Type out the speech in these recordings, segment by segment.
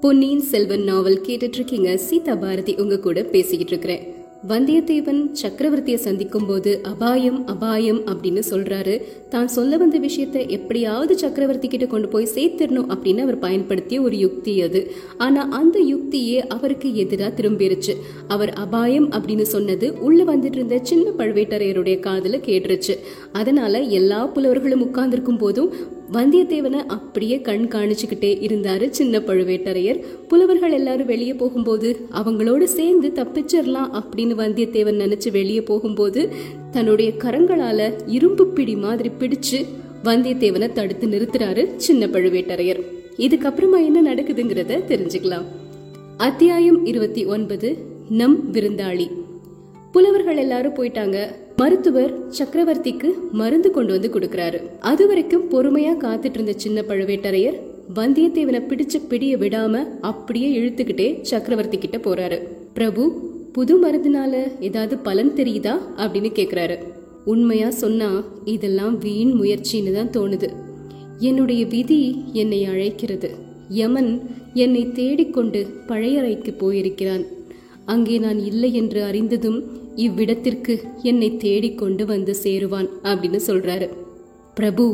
பொன்னியின் செல்வன் நாவல் கேட்டுட்டு இருக்கீங்க. சீதா பாரதி உங்க கூட பேசிக்கிட்டு இருக்கிறேன். வந்தியத்தேவன் சக்கரவர்த்தியை சந்திக்கும் போது அபாயம் அபாயம் அப்படின்னு சொல்றாரு. தான் சொல்ல வந்த விஷயத்த எப்படியாவது சக்கரவர்த்தி கிட்ட கொண்டு போய் சேர்த்திடணும் அப்படின்னு அவர் பயன்படுத்திய ஒரு யுக்தி அது. ஆனா அந்த யுக்தியே அவருக்கு எதிராக திரும்பிருச்சு. அவர் அபாயம் அப்படின்னு சொன்னது உள்ள வந்துட்டு இருந்த சின்ன பழுவேட்டரையருடைய காதுல கேட்டுருச்சு. அதனால எல்லா புலவர்களும் உட்கார்ந்துருக்கும் போதும் வந்தியத்தேவனை அப்படியே கண் காணிச்சுக்கிட்டே இருந்தாரு சின்ன பழுவேட்டரையர். புலவர்கள் எல்லாரும் வெளியே போகும்போது அவங்களோடு சேர்ந்து தப்பிச்சிடலாம் அப்படின்னு வந்தியத்தேவன் நினைச்சு வெளியே போகும்போது தன்னுடைய கரங்களால இரும்பு பிடி மாதிரி பிடிச்சு வந்தியத்தேவனை தடுத்து நிறுத்துறாரு சின்ன பழுவேட்டரையர். இதுக்கப்புறமா என்ன நடக்குதுங்கிறத தெரிஞ்சுக்கலாம். அத்தியாயம் 29. நம் விருந்தாளி. புலவர்கள் எல்லாரும் போயிட்டாங்க. மருத்துவர் சக்கரவர்த்திக்கு மருந்து கொண்டு வந்து கொடுக்கறாரு. அது வரைக்கும் பொறுமையா காத்துட்டு இருந்த சின்ன பழுவேட்டரையர் வந்தியத்தேவனை பிடிச்ச பிடிய விடாம அப்படியே இழுத்துக்கிட்டே சக்கரவர்த்தி கிட்ட போறாரு. பிரபு, புது மருந்துனால ஏதாவது பலன் தெரியுதா அப்படின்னு கேக்குறாரு. உண்மையா சொன்னா இதெல்லாம் வீண் முயற்சின்னு தான் தோணுது. என்னுடைய விதி என்னை அழைக்கிறது. யமன் என்னை தேடிக்கொண்டு பழையறைக்கு போயிருக்கிறான். அங்கே நான் இல்லை என்று அறிந்ததும் இவ்விடத்திற்கு என்னை தேடிக்கொண்டு வந்து சேருவான் அப்படின்னு சொல்றாரு. பிரபு,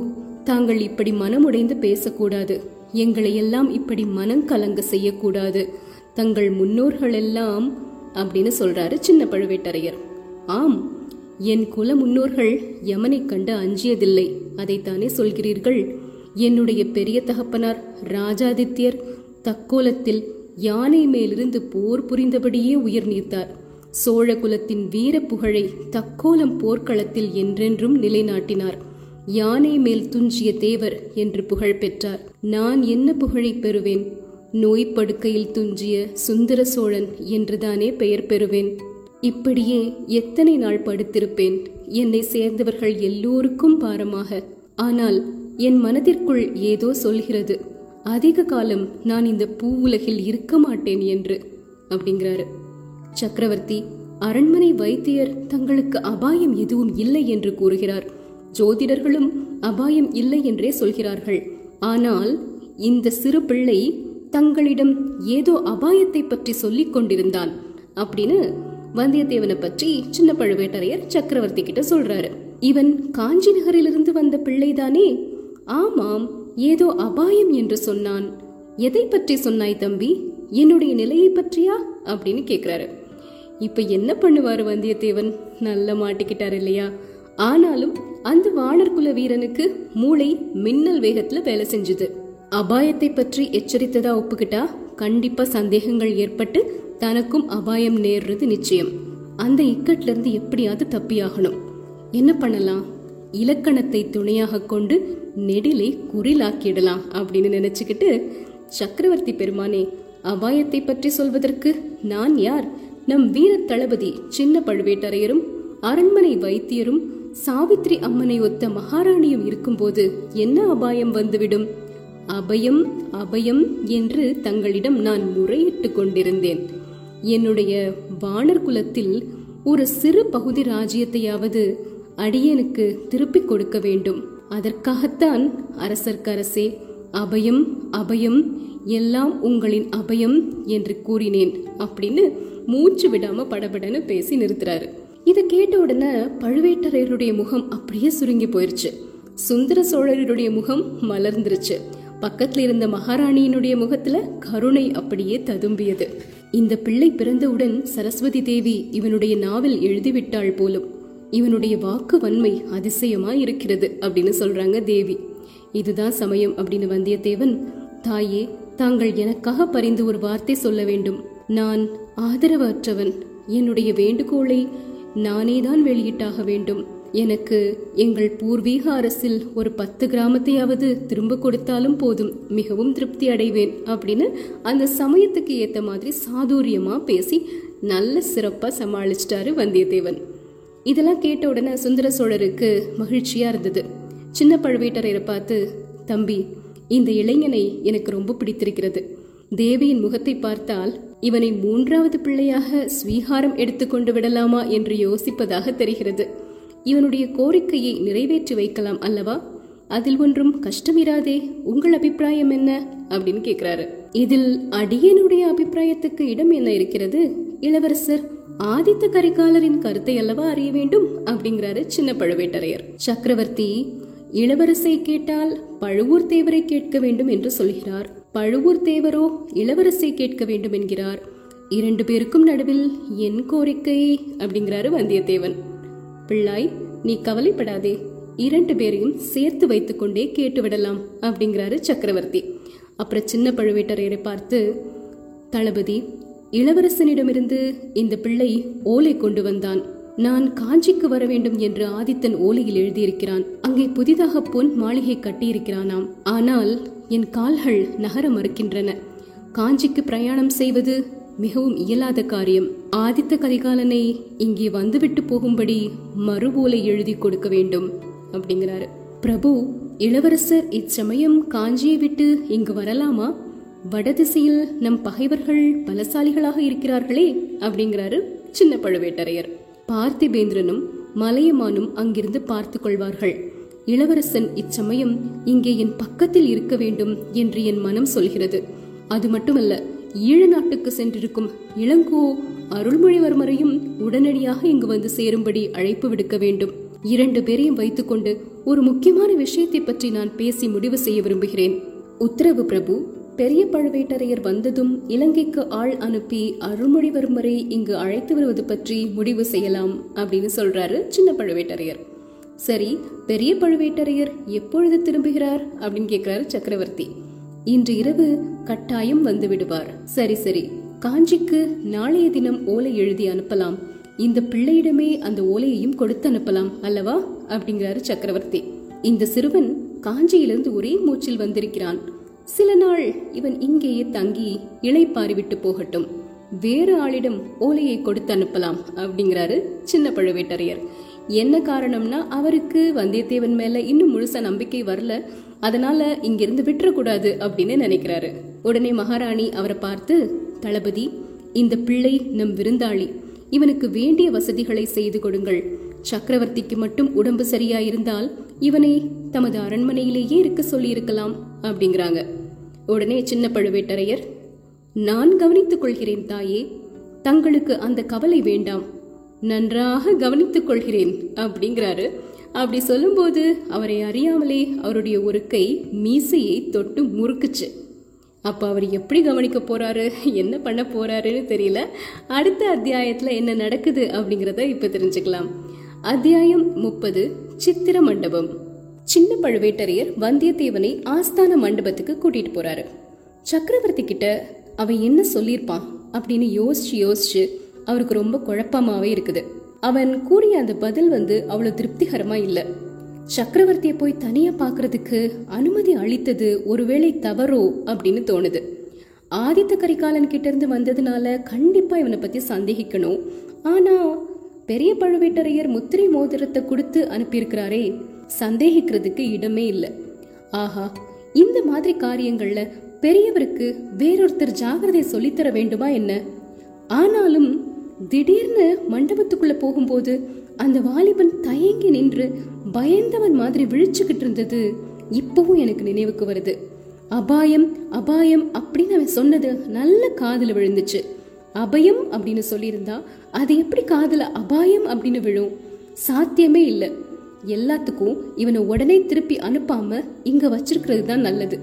தாங்கள் இப்படி மனமுடைந்து பேசக்கூடாது. எங்களை எல்லாம் இப்படி மனம் கலங்க செய்யக்கூடாது. தங்கள் முன்னோர்கள் எல்லாம் அப்படின்னு சொல்றாரு சின்ன பழுவேட்டரையர். ஆம், என் குல முன்னோர்கள் யமனை கண்டு அஞ்சியதில்லை, அதைத்தானே சொல்கிறீர்கள். என்னுடைய பெரிய தகப்பனார் ராஜாதித்யர் தக்கோலத்தில் யானை மேலிருந்து போர் புரிந்தபடியே உயிர் நீத்தார். சோழ குலத்தின் வீர புகழை தக்கோலம் போர்க்களத்தில் என்றென்றும் நிலைநாட்டினார். யானை மேல் துஞ்சிய தேவர் என்று புகழ் பெற்றார். நான் என்ன புகழை பெறுவேன்? நோய் படுக்கையில் துஞ்சிய சுந்தர சோழன் என்றுதானே பெயர் பெறுவேன். இப்படியே எத்தனை நாள் படுத்திருப்பேன், என்னை சேர்ந்தவர்கள் எல்லோருக்கும் பாரமாக. ஆனால் என் மனதிற்குள் ஏதோ சொல்கிறது, அதிக காலம் நான் இந்த பூ உலகில் இருக்க மாட்டேன் என்று அப்படிங்கிறாரு. சக்கரவர்த்தி, அரண்மனை வைத்தியர் தங்களுக்கு அபாயம் எதுவும் இல்லை என்று கூறுகிறார். ஜோதிடர்களும் அபாயம் இல்லை என்றே சொல்கிறார்கள். ஆனால் இந்த சிறு பிள்ளை தங்களிடம் ஏதோ அபாயத்தை பற்றி சொல்லிக் கொண்டிருந்தான் அப்படின்னு வந்தியத்தேவனை பற்றி சின்ன பழுவேட்டரையர் சக்கரவர்த்தி கிட்ட சொல்றாரு. இவன் காஞ்சி நகரிலிருந்து வந்த பிள்ளைதானே? ஆமாம், ஏதோ அபாயம் என்று சொன்னான். எதை பற்றி சொன்னாய் தம்பி? என்னுடைய நிலையை பற்றியா அப்படின்னு கேக்குறாரு. இப்ப என்ன பண்ணுவாரு வந்தியத்தேவன்? நல்ல மாட்டிக்கிட்டாரு இல்லையா? ஆனாலும் அந்த வாளர்குல வீரனுக்கு மூளை மின்னல் வேகத்துல வேலை செஞ்சுது. அபாயத்தை பற்றி எச்சரித்ததா ஒப்புக்கிட்டா கண்டிப்பா சந்தேகங்கள் ஏற்பட்டு தனக்கும் அபாயம் நேர்றது நிச்சயம். அந்த இக்கட்ல இருந்து எப்படியாவது தப்பியாகணும். என்ன பண்ணலாம்? இலக்கணத்தை துணையாக கொண்டு நெடிலை குறிலாக்கிடலாம் அப்படின்னு நினைச்சுக்கிட்டு சக்கரவர்த்தி பெருமானே, அபாயத்தை பற்றி சொல்வதற்கு நான் யார்? நம் வீர தளபதி சின்ன பழுவேட்டரையரும் அரண்மனை வைத்தியரும் சாவித்ரி அம்மனை ஒத்த மகாராணியும் இருக்கும்போது என்ன அபாயம் வந்துவிடும்? அபயம் அபயம் என்று தங்களிடம் நான் முறையிட்டு கொண்டிருந்தேன். என்னுடைய வானர் குலத்தில் ஒரு சிறு பகுதி ராஜ்யத்தையாவது அடியனுக்கு திருப்பிக் கொடுக்க வேண்டும். அதற்காகத்தான் அரசர்க்கரசே அபயம் அபயம், எல்லாம் உங்களின் அபயம் என்று கூறினேன் அப்படின்னு மூச்சு விடாம படபடன்னு பேசி நிறுத்துறாரு. இதை கேட்ட உடனே பழுவேட்டரையருடைய முகம் அப்படியே சுருங்கி போயிருச்சு. சுந்தர சோழருடைய முகம் மலர்ந்துருச்சு. பக்கத்துல இருந்த மகாராணியினுடைய முகத்துல கருணை அப்படியே ததும்பியது. இந்த பிள்ளை பிறந்தவுடன் சரஸ்வதி தேவி இவனுடைய நாவல் எழுதிவிட்டாள் போலும். இவனுடைய வாக்கு வன்மை அதிசயமா இருக்கிறது அப்படின்னு சொல்றாங்க தேவி. இதுதான் சமயம் அப்படின்னு வந்தியத்தேவன், தாயே, தாங்கள் எனக்காக பரிந்து ஒரு வார்த்தை சொல்ல வேண்டும். நான் ஆதரவற்றவன். என்னுடைய வேண்டுகோளை நானேதான் வெளியிட்டாக வேண்டும். எனக்கு எங்கள் பூர்வீக அரசில் ஒரு 10 கிராமத்தையாவது திரும்ப கொடுத்தாலும் போதும், மிகவும் திருப்தி அடைவேன் அப்படின்னு அந்த சமயத்துக்கு ஏற்ற மாதிரி சாதுரியமா பேசி நல்ல சிறப்பா சமாளிச்சிட்டாரு வந்தியத்தேவன். இதெல்லாம் கேட்ட உடனே சுந்தர சோழருக்கு மகிழ்ச்சியா இருந்தது. சின்ன பழுவேட்டரையரை பார்த்து, தம்பி, இந்த இளைஞனை எனக்கு ரொம்ப பிடித்திருக்கிறது. தேவியின் முகத்தை பார்த்தால் இவனை 3வது பிள்ளையாக ஸ்வீகாரம் எடுத்துக்கொண்டு விடலாமா என்று யோசிப்பதாக தெரிகிறது. இவனுடைய கோரிக்கையை நிறைவேற்றி வைக்கலாம் அல்லவா? அதில் ஒன்றும் கஷ்டமிராதே, உங்கள் அபிப்பிராயம் என்ன அப்படின்னு கேட்கிறாரு. இதில் அடியனுடைய அபிப்பிராயத்துக்கு இடம் என்ன இருக்கிறது? இளவரசர் ஆதித்த கரிகாலரின் கருத்தை அல்லவா அறிய வேண்டும் அப்படிங்கிறாரு சின்ன பழுவேட்டரையர். சக்கரவர்த்தி இளவரசை கேட்டால் பழுவூர் தேவரை கேட்க வேண்டும் என்று சொல்கிறார். பழுவூர் தேவரோ இளவரசை கேட்க வேண்டும் என்கிறார். இரண்டு பேருக்கும் நடுவில் என் கோரிக்கை அப்படிங்கிறாரு வந்தியத்தேவன். பிள்ளாய், நீ கவலைப்படாதே, இரண்டு பேரையும் சேர்த்து வைத்துக்கொண்டே கேட்டுவிடலாம் அப்படிங்கிறாரு சக்கரவர்த்தி. அப்புறம் சின்ன பழுவேட்டரையரை பார்த்து, தளபதி, இளவரசனிடமிருந்து இந்த பிள்ளை ஓலை கொண்டு வந்தான். நான் காஞ்சிக்கு வர வேண்டும் என்று ஆதித்தன் ஓலையில் எழுதியிருக்கிறான். அங்கே புதிதாக பொன் மாளிகை கட்டியிருக்கிறானாம். ஆனால் என் கால்கள் நகர மறுக்கின்றன. காஞ்சிக்கு பிரயாணம் செய்வது மிகவும் இயலாத காரியம். ஆதித்த கரிகாலனை இங்கே வந்துவிட்டு போகும்படி மறு ஓலை எழுதி கொடுக்க வேண்டும் அப்படிங்கிறாரு. பிரபு, இளவரசர் இச்சமயம் காஞ்சியை விட்டு இங்கு வரலாமா? வடதிசையில் நம் பகைவர்கள் பலசாலிகளாக இருக்கிறார்களே அப்படிங்கிறாரு சின்ன பழுவேட்டரையர். பார்த்திபேந்திரனும் மலையமானும் அங்கிருந்து பார்த்து கொள்வார்கள். இளவரசன் இச்சமயம் இங்கே என் பக்கத்தில் இருக்க வேண்டும் என்று என் மனம் சொல்கிறது. அது மட்டுமல்ல, ஈழ நாட்டுக்கு சென்றிருக்கும் இளங்கோ அருள்மொழிவர்மரையும் உடனடியாக இங்கு வந்து சேரும்படி அழைப்பு விடுக்க வேண்டும். இரண்டு பேரையும் வைத்துக்கொண்டு ஒரு முக்கியமான விஷயத்தை பற்றி நான் பேசி முடிவு செய்ய விரும்புகிறேன். உத்தரவு பிரபு. பெரிய பழுவேட்டரையர் வந்ததும் இலங்கைக்கு ஆள் அனுப்பி அருள்மொழிவர்மரை இங்கு அழைத்து வருவது பற்றி முடிவு செய்யலாம் அப்படின்னு சொல்றாரு சின்ன பழுவேட்டரையர். சரி, பெரிய பழுவேட்டரையர் எப்பொழுது திரும்புகிறார் அப்படின்னு கேட்கிறாரு சக்கரவர்த்தி. இன்று இரவு கட்டாயம் வந்து விடுவார். சரி சரி, காஞ்சிக்கு நாளைய தினம் ஓலை எழுதி அனுப்பலாம். இந்த பிள்ளையிடமே அந்த ஓலையையும் கொடுத்து அனுப்பலாம் அல்லவா அப்படிங்கிறாரு சக்கரவர்த்தி. இந்த சிறுவன் காஞ்சியிலிருந்து ஒரே மூச்சில் வந்திருக்கிறான். சில நாள் இவன் இங்கேயே தங்கி இளைப்பாரி விட்டு போகட்டும். வேறு ஆளிடம் ஓலையை கொடுத்து அனுப்பலாம் அப்படிங்கிறாரு சின்ன பழுவேட்டரையர். என்ன காரணம்னா, அவருக்கு வந்தியத்தேவன் மேல இன்னும் முழுசா நம்பிக்கை வரல. அதனால இங்கிருந்து விட்டுறக்கூடாது அப்படின்னு நினைக்கிறாரு. உடனே மகாராணி அவரை பார்த்து, தளபதி, இந்த பிள்ளை நம் விருந்தாளி. இவனுக்கு வேண்டிய வசதிகளை செய்து கொடுங்கள். சக்கரவர்த்திக்கு மட்டும் உடம்பு சரியாயிருந்தால் இவனை தமது அரண்மனையிலேயே இருக்க சொல்லி இருக்கலாம் அப்படிங்கிறாங்க. உடனே சின்ன பழுவேட்டரையர், நான் கவனித்துக் கொள்கிறேன் தாயே, தங்களுக்கு அந்த கவலை வேண்டாம், நன்றாக கவனித்துக் கொள்கிறேன் அப்படிங்கிறாரு. அப்படி சொல்லும்போது அவரை அறியாமலே அவருடைய ஒரு கை மீசையை தொட்டு முறுக்குச்சு. அப்போ அவர் எப்படி கவனிக்க போறாரு, என்ன பண்ண போறாருன்னு தெரியல. அடுத்த அத்தியாயத்தில் என்ன நடக்குது அப்படிங்கிறத இப்போ தெரிஞ்சுக்கலாம். அத்தியாயம் 30, சித்திர மண்டபம். சின்ன பழுவேட்டரையர் வந்தியத்தேவனை ஆஸ்தான மண்டபத்துக்கு கூட்டிட்டு போறாரு. சக்கரவர்த்தி கிட்ட அவன் என்ன சொல்லியிருப்பான் அப்படின்னு யோசிச்சு யோசிச்சு அவருக்கு ரொம்ப குழப்பமாவே இருக்குது. அவன் கூறிய அந்த பதில் அவ்வளவு திருப்திகரமா இல்ல. சக்கரவர்த்தியை போய் தனியா பாக்குறதுக்கு அனுமதி அளித்தது ஒருவேளை தவறோ அப்படின்னு தோணுது. ஆதித்த கரிகாலன் கிட்ட இருந்து வந்ததுனால கண்டிப்பா இவனை பத்தி சந்தேகிக்கணும். ஆனா பெரிய பழுவேட்டரையர் முத்திரை மோதிரத்தை கொடுத்து அனுப்பியிருக்கிறாரே, சந்தேகிக்கிறதுக்கு இடமே இல்லை. ஆஹா, இந்த மாதிரி காரியங்கள்ல பெரியவருக்கு வேறொருத்தர் ஜாகிரதை சொல்லித்தர வேண்டுமா என்ன? ஆனாலும் திடீர்னு மண்டபத்துக்குள்ள போகும்போது அந்த வாலிபன் தயங்கி நின்று பயந்தவன் மாதிரி விழிச்சுக்கிட்டு இருந்தது இப்பவும் எனக்கு நினைவுக்கு வருது. அபாயம் அபாயம் அப்படின்னு அவன் சொன்னது நல்ல காதுல விழுந்துச்சு. அபயம் அப்படின்னு சொல்லியிருந்தா அது எப்படி காதுல அபாயம் அப்படின்னு விழும்? சாத்தியமே இல்லை. எல்லாத்துக்கும் இவனை உடனே திருப்பி அனுப்பாம இங்க வச்சிருக்கிறது தான் நல்லது.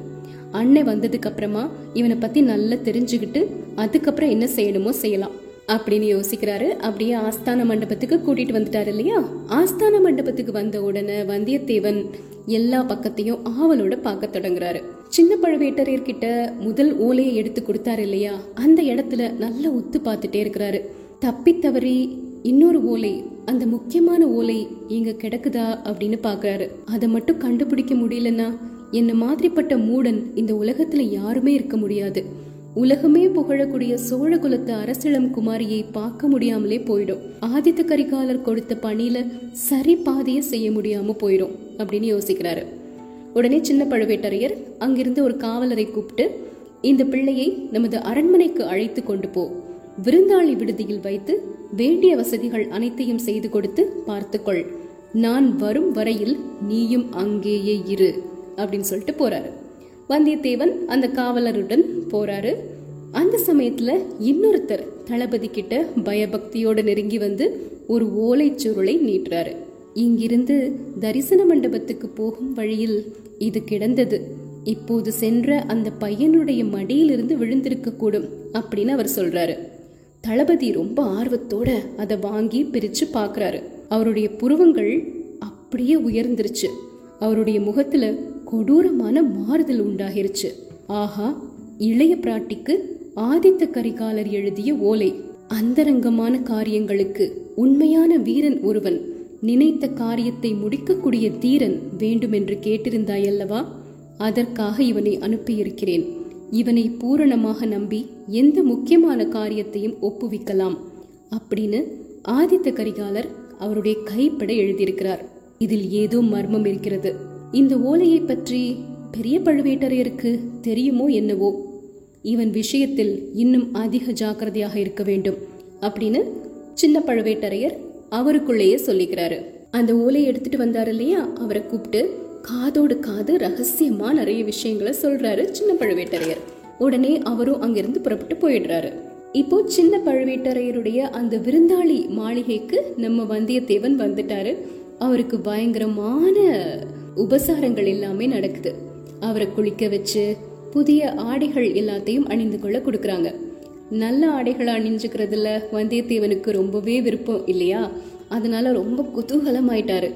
அன்னை வந்ததுக்கு அப்புறமா இவனை பத்தி நல்லா தெரிஞ்சுக்கிட்டு அதுக்கப்புறம் என்ன செய்யணுமோ செய்யலாம் அப்படின்னு யோசிக்கிறாரு. அப்படியே ஆஸ்தான மண்டபத்துக்கு கூட்டிட்டு வந்துட்டாரு இல்லையா? ஆஸ்தான மண்டபத்துக்கு வந்த உடனே வந்தியத்தேவன் எல்லா பக்கத்தையும் ஆவலோட பார்க்க தொடங்குறாரு. சின்ன பழுவேட்டரையர்கிட்ட முதல் ஓலையை எடுத்து கொடுத்தாரு இல்லையா, அந்த இடத்துல நல்லா ஒத்து பார்த்துட்டே இருக்கிறாரு. தப்பி தவறி இன்னொரு ஓலை, அந்த முக்கியமான ஓலை இங்க கிடக்குதா அப்படின்னு பாக்குறாரு. அதை மட்டும் கண்டுபிடிக்க முடியலன்னா என்ன மாதிரிப்பட்ட மூடன் இந்த உலகத்துல யாருமே இருக்க முடியாது. உலகமே புகழக்கூடிய சோழ குலத்து அரசிளம் குமாரியை பார்க்க முடியாமலே போயிடும். ஆதித்த கரிகாலர் கொடுத்த பணியில சரி பாதைய செய்ய முடியாம போயிடும் அப்படின்னு யோசிக்கிறாரு. உடனே சின்ன பழுவேட்டரையர் அங்கிருந்து ஒரு காவலரை கூப்பிட்டு, இந்த பிள்ளையை நமது அரண்மனைக்கு அழைத்து கொண்டு போ, விருந்தாளி விடுதியில் வைத்து வேண்டிய வசதிகள் அனைத்தையும் செய்து கொடுத்து பார்த்துக்கொள், நான் வரும் வரையில் நீயும் அங்கேயே இரு அப்படின்னு சொல்லிட்டு போறாரு. வந்தியத்தேவன் அந்த காவலருடன் போறாரு. அந்த சமயத்துல இன்னொருத்தர் தளபதி கிட்ட பயபக்தியோட நெருங்கி வந்து ஒரு ஓலைச்சுருளை நீட்டுறாரு. இங்கிருந்து தரிசன மண்டபத்துக்கு போகும் வழியில் இது கிடந்தது, இப்போது சென்ற அந்த பையனுடைய மடியிலிருந்து விழுந்திருக்க கூடும் அப்படின்னு அவர் சொல்றாரு. தளபதி ரொம்ப ஆர்வத்தோட அதை வாங்கி பிரிச்சு பாக்குறாரு. அவருடைய புருவங்கள் அப்படியே உயர்ந்துருச்சு, அவருடைய முகத்துல கொடூரமான மாறுதல் உண்டாகிருச்சு. ஆஹா, இளைய பிராட்டிக்கு ஆதித்த கரிகாலர் எழுதிய ஓலை. அந்தரங்கமான காரியங்களுக்கு உண்மையான வீரன் ஒருவன், நினைத்த காரியத்தை முடிக்கக்கூடிய தீரன் வேண்டுமென்று கேட்டிருந்தாயல்லவா, அதற்காக இவனை அனுப்பியிருக்கிறேன். இவனை பூரணமாக நம்பி எந்த முக்கியமான காரியத்தையும் ஒப்புவிக்கலாம் அப்படின்னு ஆதித்த கரிகாலர் அவருடைய கைப்பட எழுதியிருக்கிறார். இதில் ஏதோ மர்மம் இருக்கிறது. இந்த ஓலையை பற்றி பெரிய பழுவேட்டரையருக்கு தெரியுமோ என்னவோ, இவன் விஷயத்தில் இன்னும் அதிக ஜாக்கிரதையாக இருக்க வேண்டும் அப்படின்னு சின்ன பழுவேட்டரையர் அவருக்குள்ளேயே சொல்லிக்கிறாரு. அந்த ஓலையை எடுத்துட்டு வந்தாரு இல்லையா, அவரை கூப்பிட்டு காதோடு காது ரகசியமா நிறைய விஷயங்களை சொல்றாரு சின்ன பழுவேட்டரையர். உடனே அவரும் அங்கிருந்து புறப்பட்டு போயிடுறாரு. இப்போ சின்ன பழுவேட்டரையருடைய அந்த விருந்தாளி மாளிகைக்கு நம்ம வந்தியத்தேவன் வந்துட்டாரு. அவருக்கு பயங்கரமான உபசாரங்கள் எல்லாமே நடக்குது. அவரை குளிக்க வச்சு புதிய ஆடைகள் எல்லாத்தையும் அணிந்து கொள்ள கொடுக்குறாங்க. நல்ல ஆடைகளை அணிஞ்சுக்கிறதுல வந்தியத்தேவனுக்கு ரொம்பவே விருப்பம் இல்லையா, அதனால ரொம்ப குதூகலமாயிட்டாரு.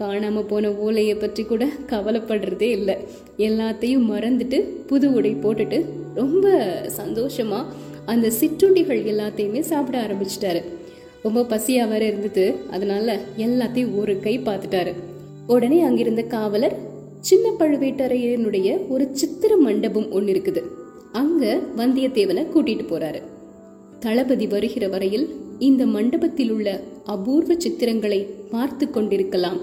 காணாமல் போன ஓலையை பற்றி கூட கவலைப்படுறதே இல்லை, எல்லாத்தையும் மறந்துட்டு புது உடை போட்டுட்டு ரொம்ப சந்தோஷமாக அந்த சிற்றுண்டிகள் எல்லாத்தையுமே சாப்பிட ஆரம்பிச்சிட்டாரு. ரொம்ப பசியாக வேற இருந்தது, அதனால எல்லாத்தையும் ஒரு கை பார்த்துட்டாரு. உடனே அங்கிருந்த காவலர் சின்ன பழுவேட்டரையனுடைய ஒரு சித்திர மண்டபம் ஒன்று இருக்குது, அங்கே வந்தியத்தேவனை கூட்டிகிட்டு போகிறாரு. தளபதி வருகிற வரையில் இந்த மண்டபத்தில் உள்ள அபூர்வ சித்திரங்களை பார்த்து கொண்டிருக்கலாம்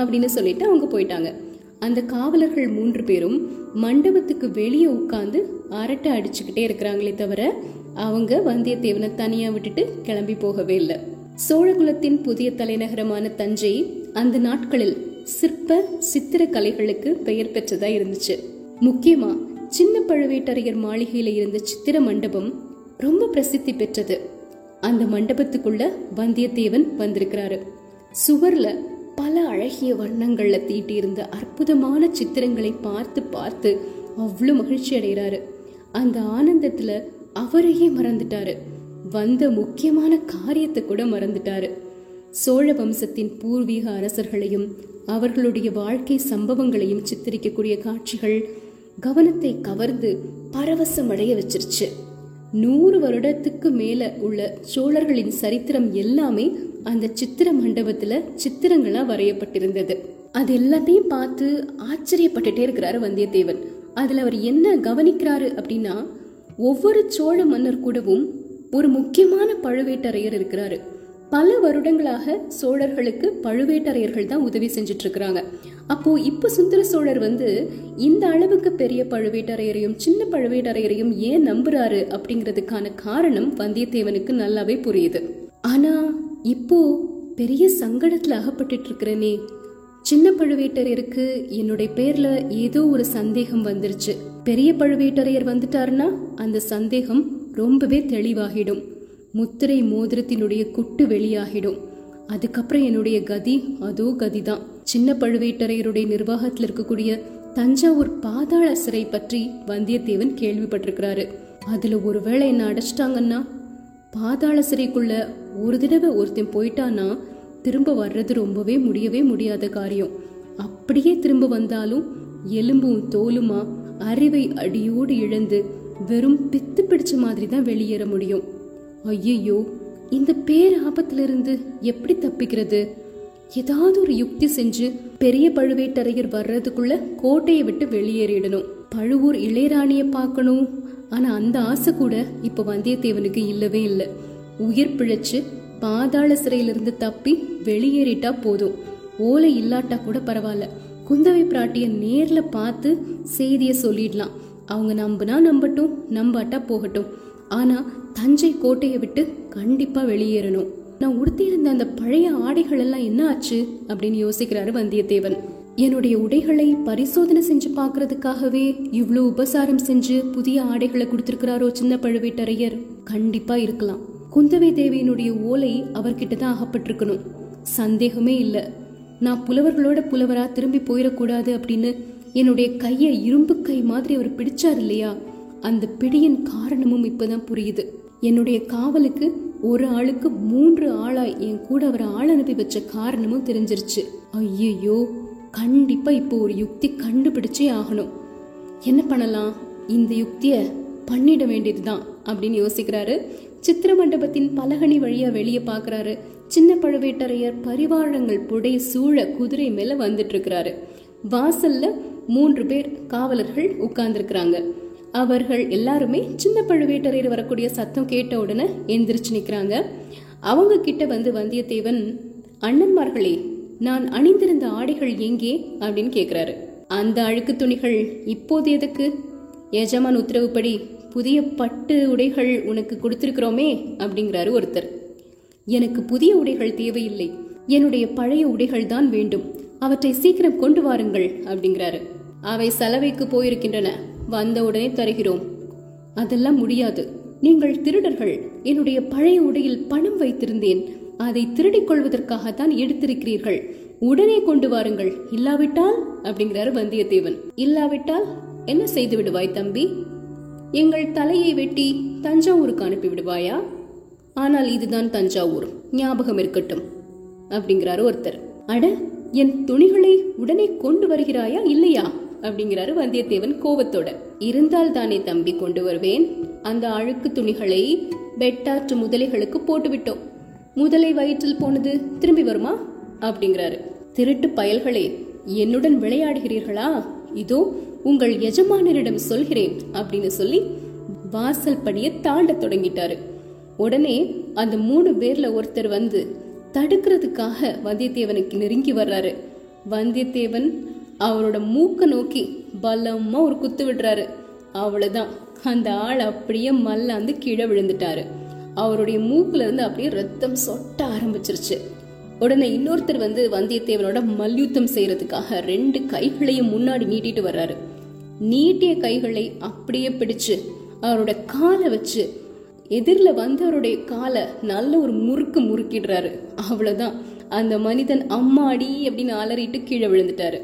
அப்படின்னு சொல்லிட்டு அவங்க போயிட்டாங்க. அந்த காவலர்கள் 3 பேரும் மண்டபத்துக்கு வெளியே உட்கார்ந்து அரட்டை அடிச்சுக்கிட்டே இருக்கிறாங்களே தவிர அவங்க வந்தியத்தேவனை தனியா விட்டுட்டு கிளம்பி போகவே இல்லை. சோழகுலத்தின் புதிய தலைநகரமான தஞ்சை அந்த நாட்களில் சிற்ப சித்திர கலைகளுக்கு பெயர் பெற்றதா இருந்துச்சு. முக்கியமா சின்ன பழுவேட்டரையர் மாளிகையில இருந்த சித்திர மண்டபம் ரொம்ப பிரசித்தி பெற்றது. அந்த மண்டபத்துக்குள்ள வந்தியத்தேவன் வந்திருக்கிறாரு. சுவர்ல பல அழகிய வண்ணங்கள்ல தீட்டியிருந்த அற்புதமான சித்திரங்களை பார்த்து பார்த்து அவ்வளவு மகிழ்ச்சி அடைகிறாரு. அந்த ஆனந்தத்துல அவரையே மறந்துட்டாரு, வந்த முக்கியமான காரியத்தை கூட மறந்துட்டாரு. சோழ வம்சத்தின் பூர்வீக அரசர்களையும் அவர்களுடைய வாழ்க்கை சம்பவங்களையும் சித்தரிக்கக்கூடிய காட்சிகள் கவனத்தை கவர்ந்து பரவசம் அடைய வச்சிருச்சு. 100 வருடத்துக்கு மேல உள்ள சோழர்களின் சரித்திரம் எல்லாமே அந்த சித்திர மண்டபத்துல சித்திரங்களா வரையப்பட்டிருந்தது. அது எல்லாத்தையும் பார்த்து ஆச்சரியப்பட்டுட்டே இருக்கிறாரு வந்தியத்தேவன். அதுல அவர் என்ன கவனிக்கிறாரு அப்படின்னா, ஒவ்வொரு சோழ மன்னர் கூடவும் ஒரு முக்கியமான பழுவேட்டரையர் இருக்கிறாரு. பல வருடங்களாக சோழர்களுக்கு பழுவேட்டரையர்கள் தான் உதவி செஞ்சுட்டு இருக்கிறாங்க. அப்போ இப்போ சுந்தர சோழர் வந்து இந்த அளவுக்கு பெரிய பழுவேட்டரையரையும் சின்ன பழுவேட்டரையரையும் ஏன் நம்புறாரு அப்படிங்கிறதுக்கான காரணம் வந்தியத்தேவனுக்கு நல்லாவே புரியுது. ஆனா இப்போ பெரிய சங்கடத்துல அகப்பட்டுட்டு இருக்கிறேனே, சின்ன பழுவேட்டரையருக்கு என்னுடைய பேர்ல ஏதோ ஒரு சந்தேகம் வந்துருச்சு, பெரிய பழுவேட்டரையர் வந்துட்டாருன்னா அந்த சந்தேகம் ரொம்பவே தெளிவாகிடும், முத்திரை மோதிரத்தினுடைய குட்டு வெளியாகிடும், அதுக்கப்புறம் என்னுடைய கதி அதோ கதிதான். சின்ன பழுவேட்டரையருடைய நிர்வாகத்தில் இருக்கக்கூடிய தஞ்சாவூர் பாதாள சிறை பற்றி வந்தியத்தேவன் கேள்விப்பட்டிருக்கிறாரு. அதுல ஒருவேளை என்ன அடைச்சிட்டாங்கன்னா, பாதாள சிறைக்குள்ள ஒரு தடவை ஒருத்தன் போயிட்டான்னா திரும்ப வர்றது ரொம்பவே முடியவே முடியாத காரியம். அப்படியே திரும்ப வந்தாலும் எலும்பும் தோலுமா அறிவை அடியோடு இழந்து வெறும் பித்து பிடிச்ச மாதிரி தான் வெளியேற முடியும். ஐயோ, இந்த பேர் ஆபத்திலிருந்து எப்படி தப்பிக்கிறது? ஏதாவது ஒரு யுக்தி செஞ்சு பெரிய பழுவேட்டரையர் வர்றதுக்குள்ள கோட்டையை விட்டு வெளியேறிடணும். பழுவூர் இளையராணியை பார்க்கணும். ஆனா அந்த ஆசை கூட இப்ப வந்தியத்தேவனுக்கு இல்லவே இல்லை. உயிர் பிழைச்சு பாதாள சிறையிலிருந்து தப்பி வெளியேறிட்டா போதும், ஓலை இல்லாட்டா கூட பரவாயில்ல, குந்தவை பிராட்டிய நேர்ல பார்த்து செய்திய சொல்லிடலாம். அவங்க நம்புனா நம்பட்டும், நம்பாட்டா போகட்டும், ஆனா தஞ்சை கோட்டையை விட்டு கண்டிப்பா வெளியேறணும். நான் உடுத்தியிருந்த அந்த பழைய ஆடைகள் எல்லாம் என்ன ஆச்சு அப்படின்னு யோசிக்கிறாரு வந்தியத்தேவன். என்னுடைய உடைகளை பரிசோதனை செஞ்சு பார்க்கறதுக்காகவே இவ்வளோ உபசாரம் செஞ்சு புதிய ஆடைகளை கொடுத்திருக்கிறாரோ சின்ன பழுவேட்டரையர். கண்டிப்பா இருக்கலாம். குந்தவை தேவியினுடைய ஓலை அவர்கிட்ட தான் ஆகப்பட்டிருக்கணும், சந்தேகமே இல்லை. நான் புலவர்களோட புலவரா திரும்பி போயிடக்கூடாது அப்படின்னு என்னுடைய கையை இரும்பு கை மாதிரி அவர் பிடிச்சார் இல்லையா, அந்த பிடியின் காரணமும் இப்பதான் புரியுது. என்னுடைய காவலுக்கு ஒரு ஆளுக்கு 3 ஆளாய் என் கூட அவர் ஆள் அனுப்பி வச்ச காரணமும் தெரிஞ்சிருச்சு. ஐயோ, கண்டிப்பா இப்போ ஒரு யுக்தி கண்டுபிடிச்சே ஆகணும். என்ன பண்ணலாம், இந்த யுக்திய பண்ணிட வேண்டியதுதான் அப்படின்னு யோசிக்கிறாரு. சித்திர மண்டபத்தின் பலகனி வழியா வெளியே பாக்குறாரு. சின்ன பழுவேட்டரையர் பரிவாரங்கள் புடை சூழ குதிரை மேல வந்துட்டு இருக்கிறாரு. வாசல்ல 3 பேர் காவலர்கள் உட்கார்ந்துருக்கிறாங்க. அவர்கள் எல்லாருமே சின்ன பழுவேட்டரையர் வரக்கூடிய சத்தம் கேட்ட உடனே எந்திரிச்சு நிற்கிறாங்க. அவங்க கிட்ட வந்து வந்தியத்தேவன், அண்ணன்மார்களே, நான் அணிந்திருந்த ஆடைகள் எங்கே அப்படின்னு கேட்குறாரு. அந்த அழுக்கு துணிகள் இப்போது எதுக்கு? எஜமான் உத்தரவுப்படி புதிய பட்டு உடைகள் உனக்கு கொடுத்துருக்குறோமே அப்படிங்கிறாரு ஒருத்தர். எனக்கு புதிய உடைகள் தேவையில்லை, என்னுடைய பழைய உடைகள் தான் வேண்டும், அவற்றை சீக்கிரம் கொண்டு வாருங்கள் அப்படிங்கிறாரு. அவை சலவைக்கு போயிருக்கின்றன, வந்தவுடனே தருகிறோம். அதெல்லாம் முடியாது, நீங்கள் திருடர்கள், என்னுடைய பழைய உடையில் பணம் வைத்திருந்தேன், அதை திருடிக் கொள்வதற்காகத்தான் எடுத்திருக்கிறீர்கள், உடனே கொண்டு வாருங்கள், இல்லாவிட்டால் அப்படிங்கிறாரு வந்தியத்தேவன். இல்லாவிட்டால் என்ன செய்து விடுவாய் தம்பி? எங்கள் தலையை வெட்டி தஞ்சாவூருக்கு அனுப்பி விடுவாயா? ஆனால் இதுதான் தஞ்சாவூர், ஞாபகம் இருக்கட்டும் அப்படிங்கிறாரு ஒருத்தர். அட, என் துணிகளை உடனே கொண்டு வருகிறாயா இல்லையா அப்படிங்கிறாரு வந்தியத்தேவன் கோபத்தோட. இருந்தால் தானே தம்பி கொண்டு வருவேன். அந்த அழுக்கு துணிகளை வெட்டாற்று முதலைகளுக்கு போட்டுவிட்டோம், முதலை வயிற்றில் போனது திரும்பி வருமா அப்படிங்கிறாரு. திருட்டு பயல்களே, என்னுடன் விளையாடுகிறீர்களா? இதோ உங்கள் எஜமானரிடம் சொல்கிறேன் அப்படின்னு சொல்லி வாசல் படியை தாண்ட தொடங்கிட்டாரு. உடனே அந்த 3 பேர்ல ஒருத்தர் வந்து தடுக்கிறதுக்காக வந்தியத்தேவனுக்கு நெருங்கி வர்றாரு. வந்தியத்தேவன் அவரோட மூக்க நோக்கி பலமா ஒரு குத்து விடுறாரு. அவ்வளவுதான், அந்த ஆள் அப்படியே மல்லாந்து கீழே விழுந்துட்டாரு. அவருடைய மூக்குல இருந்து அப்படியே ரத்தம் சொட்ட ஆரம்பிச்சிருச்சு. உடனே இன்னொருத்தர் வந்து வந்தியத்தேவனோட மல்யுத்தம் செய்யறதுக்காக 2 கைகளையும் முன்னாடி நீட்டிட்டு வர்றாரு. நீட்டிய கைகளை அப்படியே பிடிச்சு அவரோட காலை வச்சு எதிரில் வந்தவருடைய காலை நல்ல ஒரு முறுக்கு முறுக்கிடுறாரு. அவ்வளவுதான், அந்த மனிதன் அம்மாடி அப்படின்னு அலறிட்டு கீழே விழுந்துட்டாரு.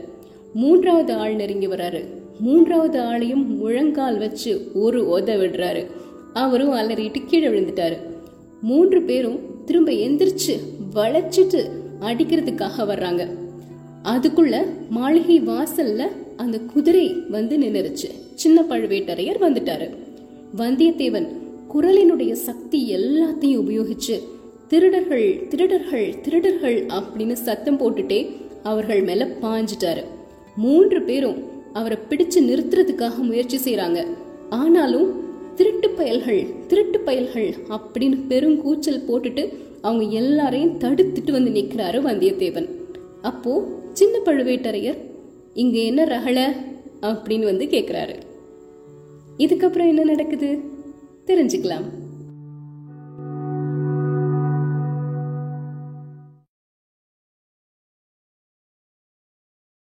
3ஆவது ஆள் நெருங்கி வர்றாரு. 3ஆவது ஆளையும் முழங்கால் வச்சு ஒரு ஒத விடுறாரு. அவரும் அலறிட்டு கீழே விழுந்துட்டாரு. 3 பேரும் திரும்ப எந்திரிச்சு வளைச்சிட்டு அடிக்கிறதுக்காக வர்றாங்க. அதுக்குள்ள மாளிகை வாசல்ல அந்த குதிரை வந்து நின்னுருச்சு. சின்ன பழுவேட்டரையர் வந்துட்டாரு. வந்தியத்தேவன் குரலினுடைய சக்தி எல்லாத்தையும் உபயோகிச்சு திருடர்கள் திருடர்கள் திருடர்கள் அப்படின்னு சத்தம் போட்டுட்டே அவர்கள் மேல பாஞ்சிட்டாரு. 3 பேரும் அவரை பிடிச்சு நிறுத்துறதுக்காக முயற்சி செய்யறாங்க. ஆனாலும் திருட்டு பயல்கள் திருட்டு பயல்கள் அப்படின்னு பெருங்கூச்சல் போட்டுட்டு அவங்க எல்லாரையும் தடுத்துட்டு வந்து நிற்கிறாரு வந்தியத்தேவன். அப்போ சின்ன பழுவேட்டரையர், இங்க என்ன ரகல அப்படின்னு வந்து கேட்கிறாரு. இதுக்கப்புறம் என்ன நடக்குது தெரிஞ்சுக்கலாம்.